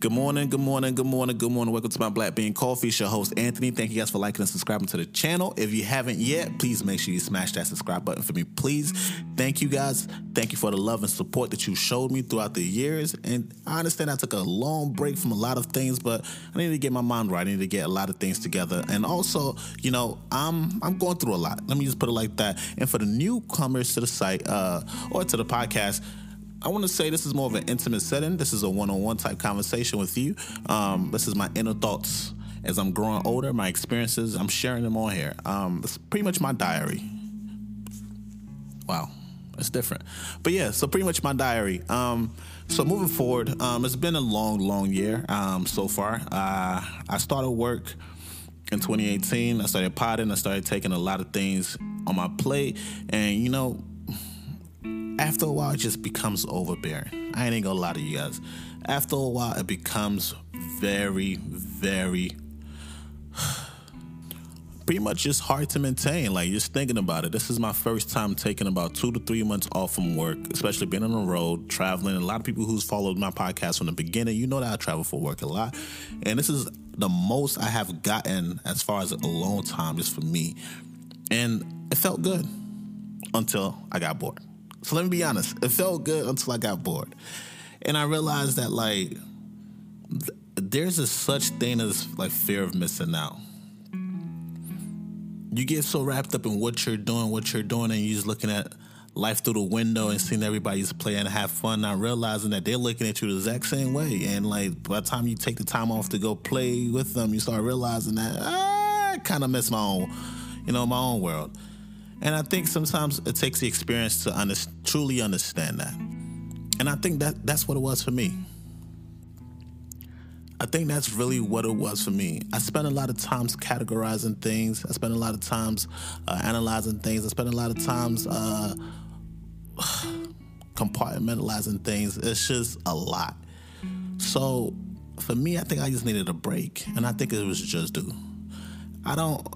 Good morning, good morning, good morning, good morning. Welcome to my Black Bean Coffee. It's your host, Anthony. Thank you guys for liking and subscribing to the channel. If you haven't yet, please make sure you smash that subscribe button for me, please. Thank you guys. Thank you for the love and support that you showed me throughout the years. And I understand I took a long break from a lot of things, but I need to get my mind right. I need to get a lot of things together. And also, you know, I'm going through a lot. Let me just put it like that. And for the newcomers to the site or to the podcast, I want to say this is more of an intimate setting. This is a one-on-one type conversation with you. This is my inner thoughts as I'm growing older, my experiences. I'm sharing them on here. It's pretty much my diary. Wow, that's different. But yeah, so pretty much my diary. So moving forward, it's been a long, long year so far. I started work in 2018. I started potting. I started taking a lot of things on my plate. And, you know, after a while, it just becomes overbearing. I ain't gonna lie to you guys. After a while, it becomes very, very pretty much just hard to maintain. Like, just thinking about it. This is my first time taking about 2 to 3 months off from work, especially being on the road, traveling. A lot of people who's followed my podcast from the beginning, you know that I travel for work a lot. And this is the most I have gotten as far as a long time, just for me. And it felt good until I got bored. So let me be honest. It felt good until I got bored. And I realized that, like, there's a such thing as, like, fear of missing out. You get so wrapped up in what you're doing, and you're just looking at life through the window and seeing everybody's play and have fun, not realizing that they're looking at you the exact same way. And, like, by the time you take the time off to go play with them, you start realizing that, I kind of miss my own world. And I think sometimes it takes the experience to truly understand that. And I think that's what it was for me. I think that's really what it was for me. I spent a lot of times categorizing things. I spent a lot of times analyzing things. I spent a lot of times compartmentalizing things. It's just a lot. So for me, I think I just needed a break. And I think it was just due.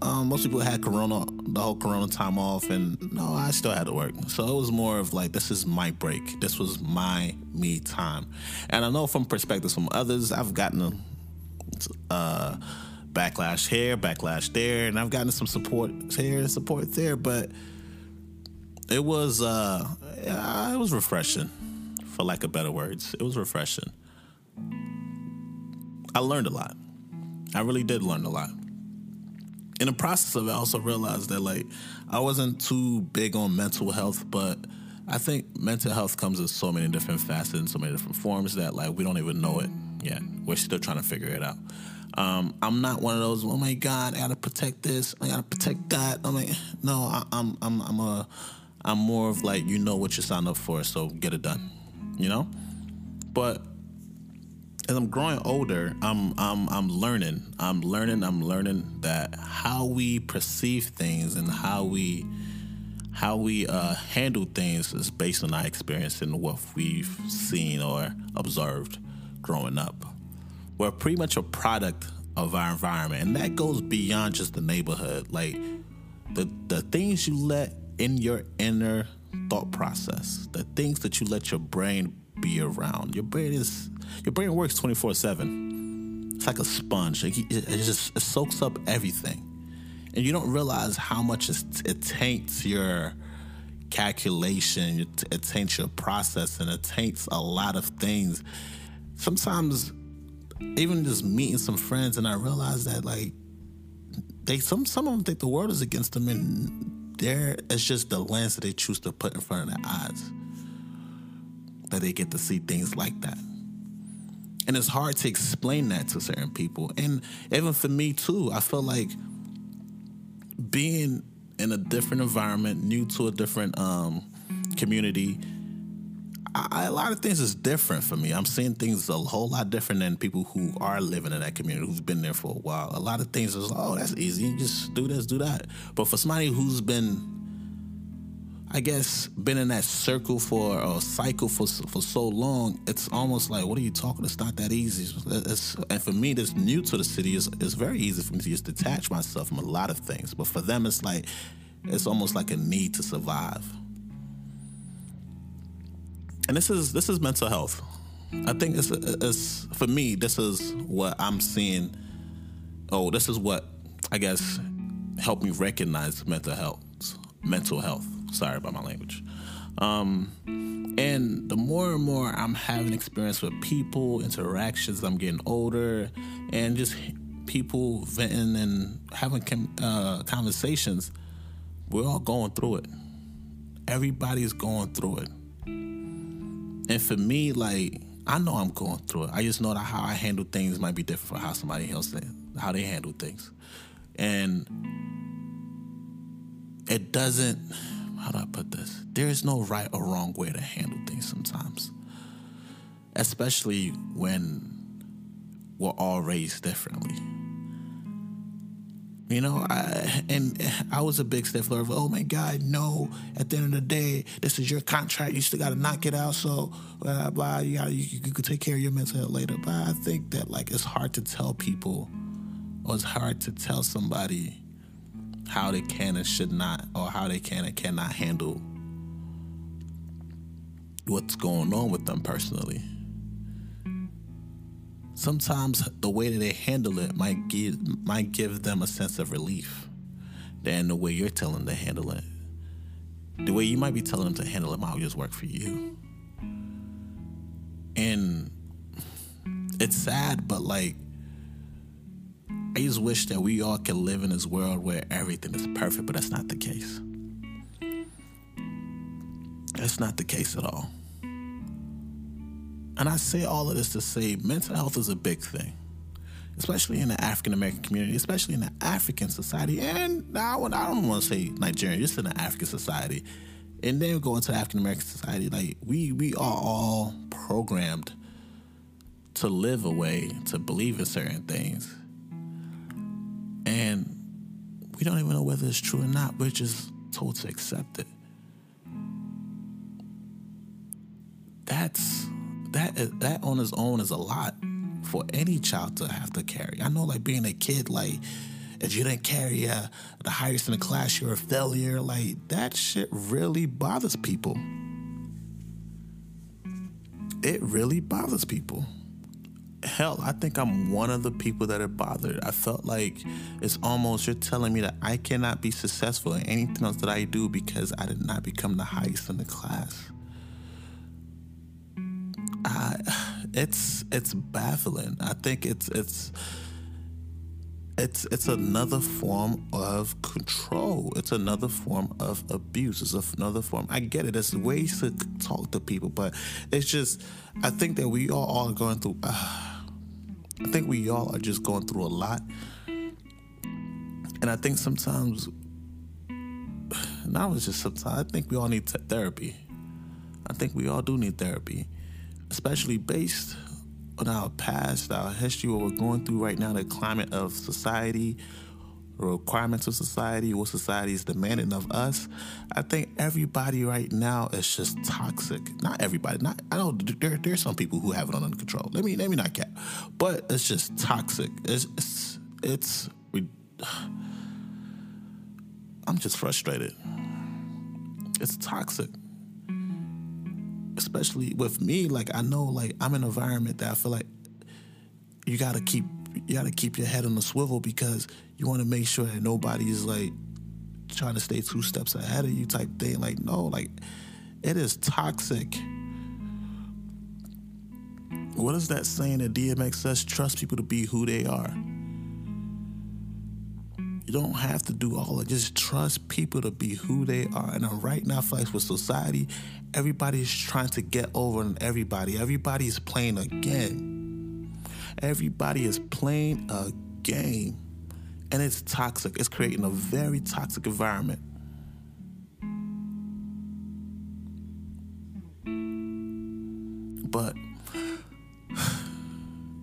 Most people had the whole Corona time off, and no, I still had to work. So it was more of like, this is my break. This was my me time. And I know from perspectives from others, I've gotten backlash here, backlash there, and I've gotten some support here and support there, but it was refreshing, for lack of better words. It was refreshing. I learned a lot. I really did learn a lot. In the process of it, I also realized that, like, I wasn't too big on mental health, but I think mental health comes in so many different facets and so many different forms that, like, we don't even know it yet. We're still trying to figure it out. I'm not one of those, oh my God, I gotta protect this, I gotta protect that. I'm like, no, I'm more of like, you know what you signed up for, so get it done, you know. But as I'm growing older, I'm learning that how we perceive things and how we handle things is based on our experience and what we've seen or observed growing up. We're pretty much a product of our environment, and that goes beyond just the neighborhood. Like the things you let in your inner thought process, the things that you let your brain be around. Your brain works 24/7. It's like a sponge. It soaks up everything, and you don't realize how much it taints your calculation. It taints your process, and it taints a lot of things. Sometimes, even just meeting some friends, and I realize that, like, they some of them think the world is against them, and it's just the lens that they choose to put in front of their eyes that they get to see things like that. And it's hard to explain that to certain people. And even for me, too, I feel like being in a different environment, new to a different community, a lot of things is different for me. I'm seeing things a whole lot different than people who are living in that community, who've been there for a while. A lot of things is, oh, that's easy. You just do this, do that. But for somebody who's been in that circle for so long, it's almost like, what are you talking? It's not that easy. And for me, that's new to the city. It's very easy for me to just detach myself from a lot of things. But for them, it's like, it's almost like a need to survive. And this is mental health. I think it's for me, this is what I'm seeing. Oh, this is what, I guess, helped me recognize mental health. Sorry about my language. And the more and more I'm having experience with people, interactions, I'm getting older, and just people venting and having conversations, we're all going through it. Everybody's going through it. And for me, like, I know I'm going through it. I just know that how I handle things might be different from how somebody else, how they handle things. And it doesn't, how do I put this? There is no right or wrong way to handle things sometimes. Especially when we're all raised differently. You know, I was a big stiffler of, oh my God, no, at the end of the day, this is your contract, you still gotta knock it out, so blah, blah, you could take care of your mental health later. But I think that, like, it's hard to tell people, or it's hard to tell somebody how they can and should not, or how they can and cannot handle what's going on with them personally. Sometimes the way that they handle it might give them a sense of relief than the way you're telling them to handle it. The way you might be telling them to handle it might just work for you. And it's sad, but, like, I just wish that we all could live in this world where everything is perfect, but that's not the case. That's not the case at all. And I say all of this to say mental health is a big thing, especially in the African-American community, especially in the African society. And I don't want to say Nigerian, just in the African society. And then go into African-American society, like, we are all programmed to live a way, to believe in certain things. And we don't even know whether it's true or not. We're just told to accept it. That on its own is a lot for any child to have to carry. I know, like, being a kid, like, if you didn't carry the highest in the class, you're a failure. Like, that shit really bothers people. It really bothers people. Hell, I think I'm one of the people that are bothered. I felt like it's almost, you're telling me that I cannot be successful in anything else that I do because I did not become the highest in the class. It's baffling. I think it's another form of control. It's another form of abuse. It's another form. I get it. It's ways to talk to people, but it's just, I think that we all are going through. I think we all are just going through a lot, and I think sometimes, I think we all need therapy. I think we all do need therapy, especially based on our past, our history, what we're going through right now, the climate of society, the requirements of society, what society is demanding of us. I think everybody right now is just toxic. Not everybody. There's some people who have it under control. Let me not cap. But it's just toxic. I'm just frustrated. It's toxic. Especially with me, like, I know, like, I'm in an environment that I feel like you gotta keep your head on the swivel because you want to make sure that nobody is, like, trying to stay two steps ahead of you type thing. Like, no, like, it is toxic. What is that saying that DMX says? Trust people to be who they are. You don't have to do all of it. Just trust people to be who they are. And right now, I feel like with society, everybody's trying to get over on everybody. Everybody's playing a game. Everybody is playing a game. And it's toxic. It's creating a very toxic environment. But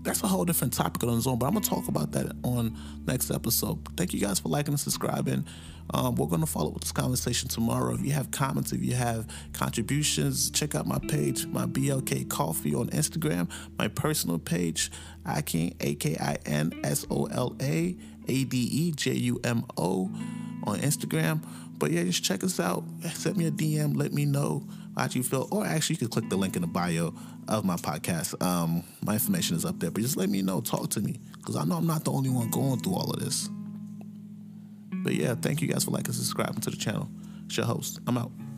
that's a whole different topic on its own, but I'm going to talk about that on next episode. Thank you guys for liking and subscribing. We're going to follow up with this conversation tomorrow. If you have comments, if you have contributions, check out my page, my BLK Coffee on Instagram, my personal page, AKINSOLA, ADEJUMO on Instagram. But yeah, just check us out. Send me a DM. Let me know how you feel. Or actually, you can click the link in the bio of my podcast. My information is up there. But just let me know. Talk to me. Because I know I'm not the only one going through all of this. But yeah, thank you guys for liking and subscribing to the channel. It's your host. I'm out.